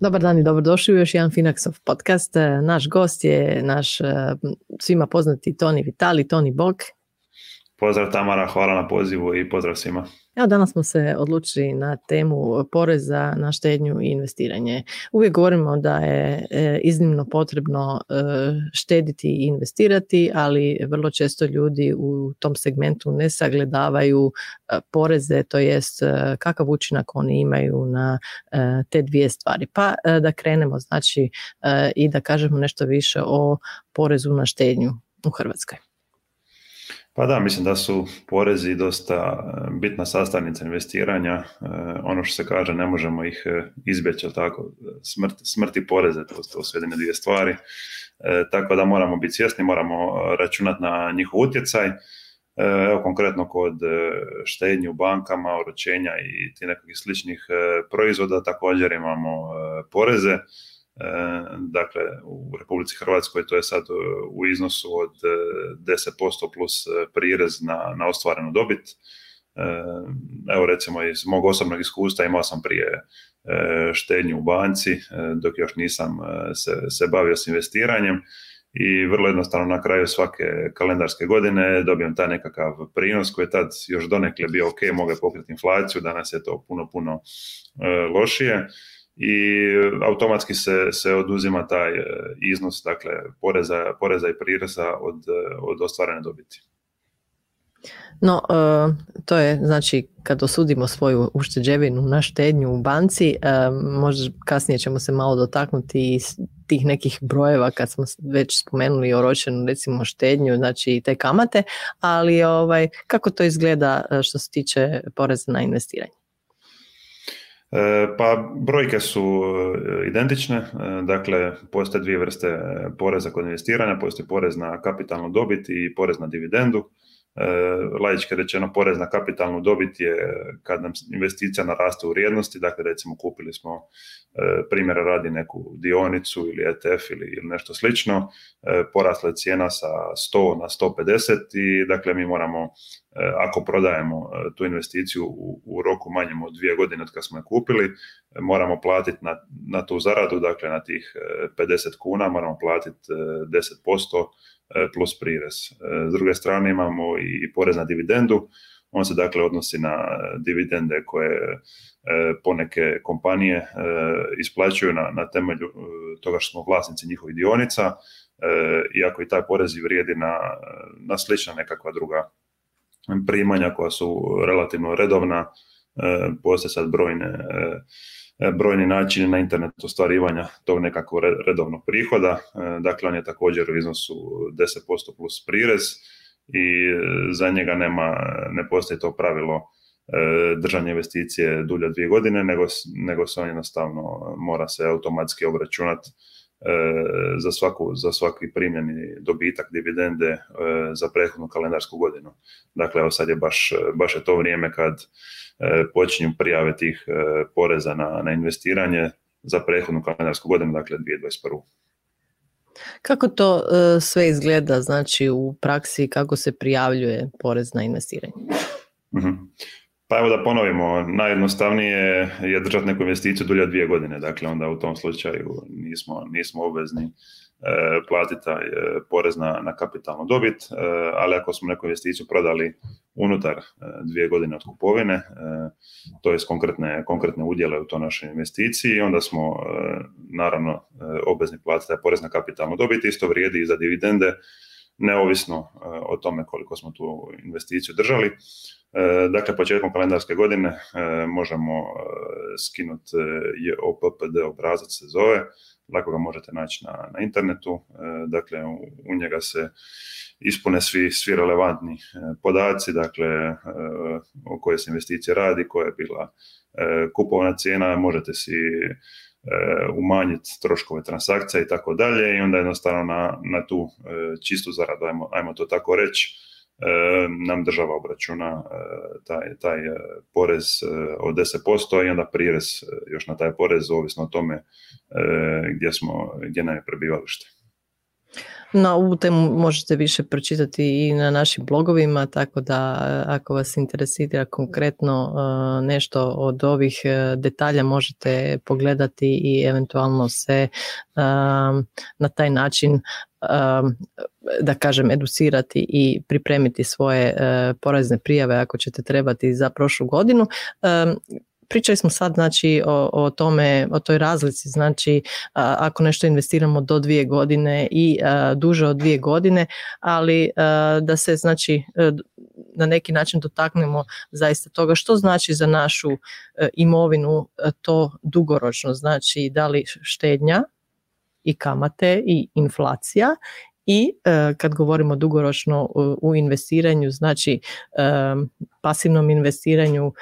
Dobar dan i dobrodošli u još jedan Finaxov podcast. Naš gost je naš svima poznati Tony Vitali, Tony Bok. Pozdrav Tamara, hvala na pozivu i pozdrav svima. Evo, danas smo se odlučili na temu poreza na štednju i investiranje. Uvijek govorimo da je iznimno potrebno štediti i investirati, ali vrlo često ljudi u tom segmentu ne sagledavaju poreze, to jest kakav učinak oni imaju na te dvije stvari. Pa da krenemo, znači, i da kažemo nešto više o porezu na štednju u Hrvatskoj. Pa da, mislim da su porezi dosta bitna sastavnica investiranja. Ono što se kaže, ne možemo ih izbjeći, tako, smrt i poreze, to su jedine dvije stvari. Tako da moramo biti svjesni, moramo računati na njihov utjecaj. Evo, konkretno kod štednje u bankama, oročenja i ti nekakvih sličnih proizvoda također imamo poreze. Dakle, u Republici Hrvatskoj to je sad u iznosu od 10% plus prirez na ostvarenu dobit. Evo, recimo, iz mog osobnog iskustva imao sam prije štednju u banci dok još nisam se bavio s investiranjem i vrlo jednostavno na kraju svake kalendarske godine dobijem taj nekakav prinos koji je tad još donekle bio ok, mogu je pokriti inflaciju, danas je to puno lošije. I automatski se oduzima taj iznos, dakle, poreza i prireza od ostvarene dobiti. No, to je, znači, kad osudimo svoju ušteđevinu na štednju u banci, možda kasnije ćemo se malo dotaknuti i tih nekih brojeva kad smo već spomenuli oročenu, recimo, štednju, znači te kamate, ali kako to izgleda što se tiče poreza na investiranje? Pa brojke su identične, dakle, postoje dvije vrste poreza kod investiranja, postoji porez na kapitalnu dobit i porez na dividendu. Laički rečeno, porez na kapitalnu dobit je kad nam investicija naraste u vrijednosti, dakle, recimo, kupili smo, primjera radi, neku dionicu ili ETF ili nešto slično, porasla je cijena sa 100 na 150 i, dakle, mi moramo, ako prodajemo tu investiciju u roku manjem od 2 godine od kad smo je kupili, moramo platiti na tu zaradu, dakle, na tih 50 kuna moramo platiti 10% plus prirez. S druge strane imamo i porez na dividendu, on se, dakle, odnosi na dividende koje poneke kompanije isplaćuju na temelju toga što smo vlasnici njihovih dionica, iako i taj porez i vrijedi na slična nekakva druga primanja koja su relativno redovna. Postoje sad brojni načini na internetu ostvarivanja tog nekakvog redovnog prihoda. Dakle, on je također u iznosu 10% plus prirez i za njega ne postoji to pravilo držanje investicije dulje od 2 godine, nego se on jednostavno mora se automatski obračunati za svaki primljeni dobitak, dividende za prethodnu kalendarsku godinu. Dakle, evo, sad je baš je to vrijeme kad počinju prijave tih poreza na investiranje za prethodnu kalendarsku godinu, dakle 2021. Kako to sve izgleda, znači, u praksi, kako se prijavljuje porez na investiranje? Mhm. Pa evo, da ponovimo, najjednostavnije je držati neku investiciju dulje od 2 godine, dakle, onda u tom slučaju nismo obvezni platiti porez na kapitalnu dobit, ali ako smo neku investiciju prodali unutar 2 godine od kupovine, to jest konkretne udjele u toj našoj investiciji, onda smo naravno obvezni platiti porez na kapitalnu dobit, isto vrijedi i za dividende, neovisno o tome koliko smo tu investiciju držali. Dakle, početkom kalendarske godine možemo skinuti OPPD obrazac se zove, lako ga možete naći na internetu, dakle, u njega se ispune svi relevantni podaci, dakle, o kojoj se investiciji radi, koja je bila kupovna cijena, možete si umanjiti troškove transakcija i tako dalje i onda jednostavno na tu čistu zaradu, ajmo to tako reći, nam država obračuna taj porez od 10% i onda prirez još na taj porez, ovisno o tome gdje nam je prebivalište. Na ovu temu možete više pročitati i na našim blogovima, tako da ako vas interesira konkretno nešto od ovih detalja možete pogledati i eventualno se na taj način, da kažem, educirati i pripremiti svoje porezne prijave ako ćete trebati za prošlu godinu. Pričali smo sad, znači, o tome, o toj razlici, znači ako nešto investiramo do 2 godine i duže od 2 godine, ali da se, znači, na neki način dotaknemo zaista toga što znači za našu imovinu to dugoročno, znači da li štednja i kamate i inflacija i kad govorimo dugoročno u investiranju, znači pasivnom investiranju,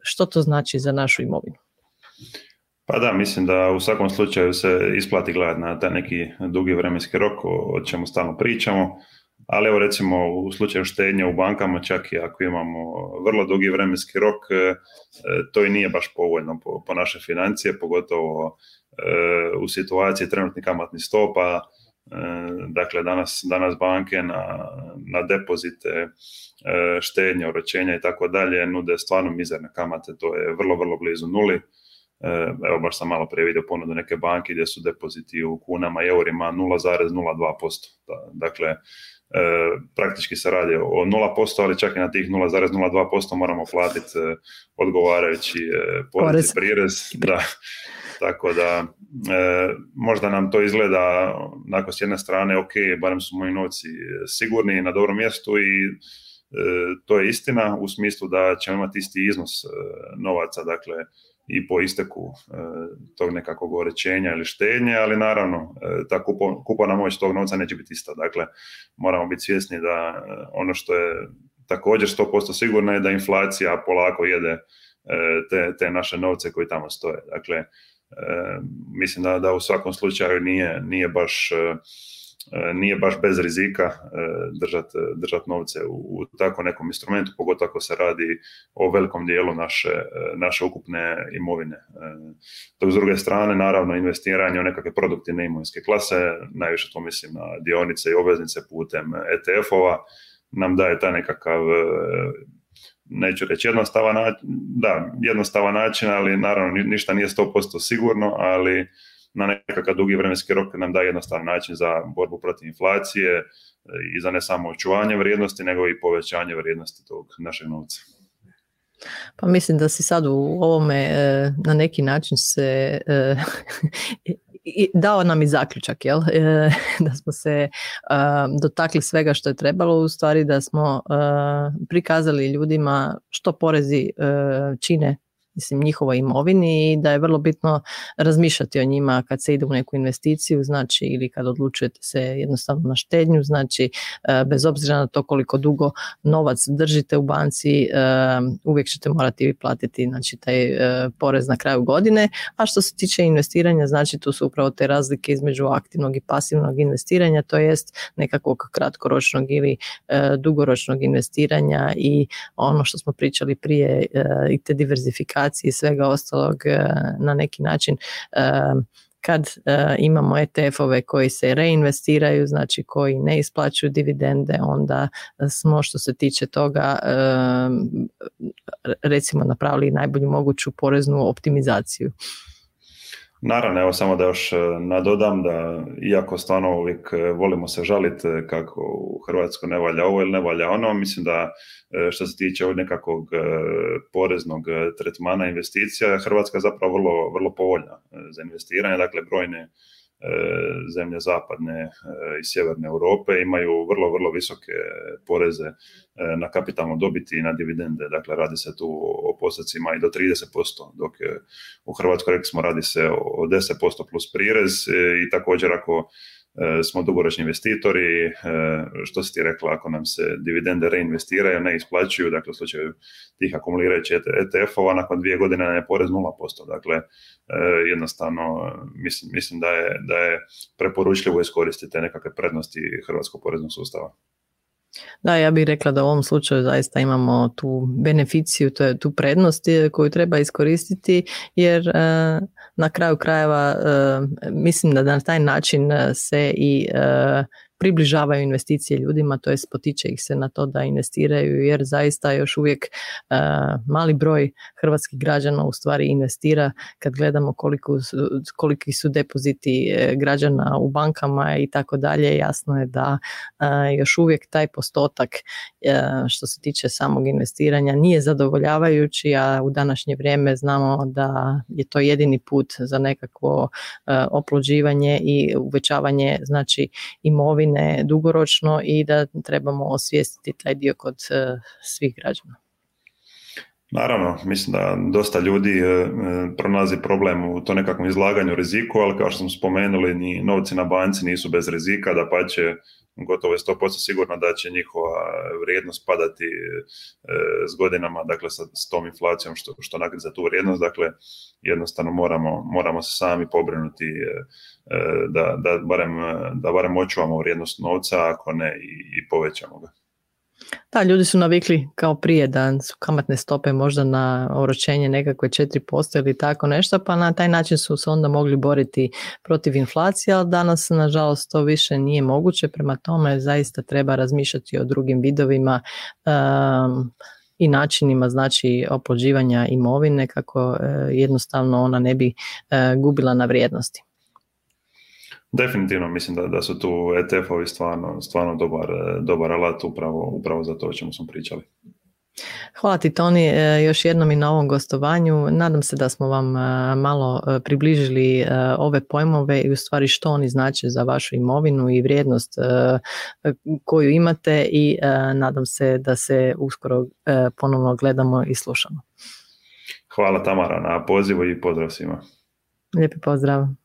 što to znači za našu imovinu? Pa da, mislim da u svakom slučaju se isplati gledati na taj neki dugi vremenski rok o čemu stalno pričamo, ali evo recimo u slučaju štednje u bankama, čak i ako imamo vrlo dugi vremenski rok, to i nije baš povoljno po naše financije, pogotovo u situaciji trenutnih kamatnih stopa. Dakle, danas banke na depozite, štednje, oročenja i tako dalje nude stvarno mizerne kamate, to je vrlo, vrlo blizu nuli. Evo, baš sam malo prije vidio ponudu neke banke gdje su depoziti u kunama i eurima 0,02%. Dakle, praktički se radi o 0%, ali čak i na tih 0,02% moramo platiti odgovarajući porez i prirez. Da. Tako da možda nam to izgleda onako s jedne strane, ok, barem su moji novci sigurni na dobrom mjestu i to je istina u smislu da ćemo imati isti iznos novaca, dakle i po isteku tog nekakvog oročenja ili štednje, ali naravno ta kupovna moć tog novca neće biti ista, dakle moramo biti svjesni da ono što je također 100% sigurno je da inflacija polako jede te naše novce koji tamo stoje, dakle mislim da u svakom slučaju nije baš bez rizika držat novce u tako nekom instrumentu, pogotovo ako se radi o velikom dijelu naše ukupne imovine. Dok s druge strane, naravno, investiranje u nekakve produktivne imovinske klase, najviše to mislim na dionice i obveznice putem ETF-ova, nam daje taj nekakav, neću reći jednostavan način, ali naravno ništa nije 100% sigurno, ali na nekakav dugi vremenski rok nam daje jednostavan način za borbu protiv inflacije i za ne samo očuvanje vrijednosti, nego i povećanje vrijednosti tog našeg novca. Pa mislim da si sad u ovome na neki način se i dao nam i zaključak, jel? Da smo se dotakli svega što je trebalo, u stvari da smo prikazali ljudima što porezi čine, mislim, njihovoj imovini i da je vrlo bitno razmišljati o njima kad se ide u neku investiciju, znači, ili kad odlučujete se jednostavno na štednju, znači bez obzira na to koliko dugo novac držite u banci, uvijek ćete morati platiti, znači, taj porez na kraju godine. A što se tiče investiranja, znači tu su upravo te razlike između aktivnog i pasivnog investiranja, to jest nekakvog kratkoročnog ili dugoročnog investiranja i ono što smo pričali prije i te diversifikacije i svega ostalog na neki način. Kad imamo ETF-ove koji se reinvestiraju, znači koji ne isplaćuju dividende, onda smo što se tiče toga recimo napravili najbolju moguću poreznu optimizaciju. Naravno, evo samo da još nadodam da iako stvarno uvijek volimo se žaliti kako u Hrvatskoj ne valja ovo ili ne valja ono, mislim da što se tiče nekakvog poreznog tretmana investicija, Hrvatska je zapravo vrlo, vrlo povoljna za investiranje, dakle brojne zemlje zapadne i sjeverne Europe imaju vrlo, vrlo visoke poreze na kapitalnu dobit i na dividende, dakle radi se tu o postocima i do 30%, dok u Hrvatskoj, rekli smo, radi se o 10% plus prirez i također ako smo dugoročni investitori, što si ti rekla, ako nam se dividende reinvestiraju, ne isplaćuju, dakle u slučaju tih akumulirajućih ETF-ova, nakon 2 godine nam je porez 0%, dakle jednostavno mislim da je preporučljivo iskoristiti nekakve prednosti hrvatskog poreznog sustava. Da, ja bih rekla da u ovom slučaju zaista imamo tu beneficiju, tu prednost koju treba iskoristiti, jer na kraju krajeva mislim da na taj način se i približavaju investicije ljudima, to jest potiče ih se na to da investiraju, jer zaista još uvijek mali broj hrvatskih građana u stvari investira kad gledamo koliki su depoziti građana u bankama i tako dalje. Jasno je da još uvijek taj postotak što se tiče samog investiranja nije zadovoljavajući, a u današnje vrijeme znamo da je to jedini put za nekakvo oplođivanje i uvećavanje znači imovine dugoročno i da trebamo osvijestiti taj dio kod svih građana. Naravno, mislim da dosta ljudi pronalazi problem u to nekakvom izlaganju riziku, ali kao što smo spomenuli, ni novci na banci nisu bez rizika, dapače gotovo je 100% sigurno da će njihova vrijednost padati s godinama, dakle s tom inflacijom što nakriza tu vrijednost, dakle jednostavno moramo se sami pobrinuti da barem očuvamo vrijednost novca, ako ne i povećamo ga. Da, ljudi su navikli kao prije da su kamatne stope možda na oročenje nekakve 4% ili tako nešto, pa na taj način su se onda mogli boriti protiv inflacije, ali danas nažalost to više nije moguće, prema tome zaista treba razmišljati o drugim vidovima i načinima znači oplođivanja imovine kako jednostavno ona ne bi gubila na vrijednosti. Definitivno mislim da su tu ETF-ovi stvarno dobar alat upravo za to o čemu smo pričali. Hvala ti, Toni, još jednom i na ovom gostovanju. Nadam se da smo vam malo približili ove pojmove i u stvari što oni znače za vašu imovinu i vrijednost koju imate i nadam se da se uskoro ponovno gledamo i slušamo. Hvala, Tamara, na pozivu i pozdrav svima. Lijepi pozdrav.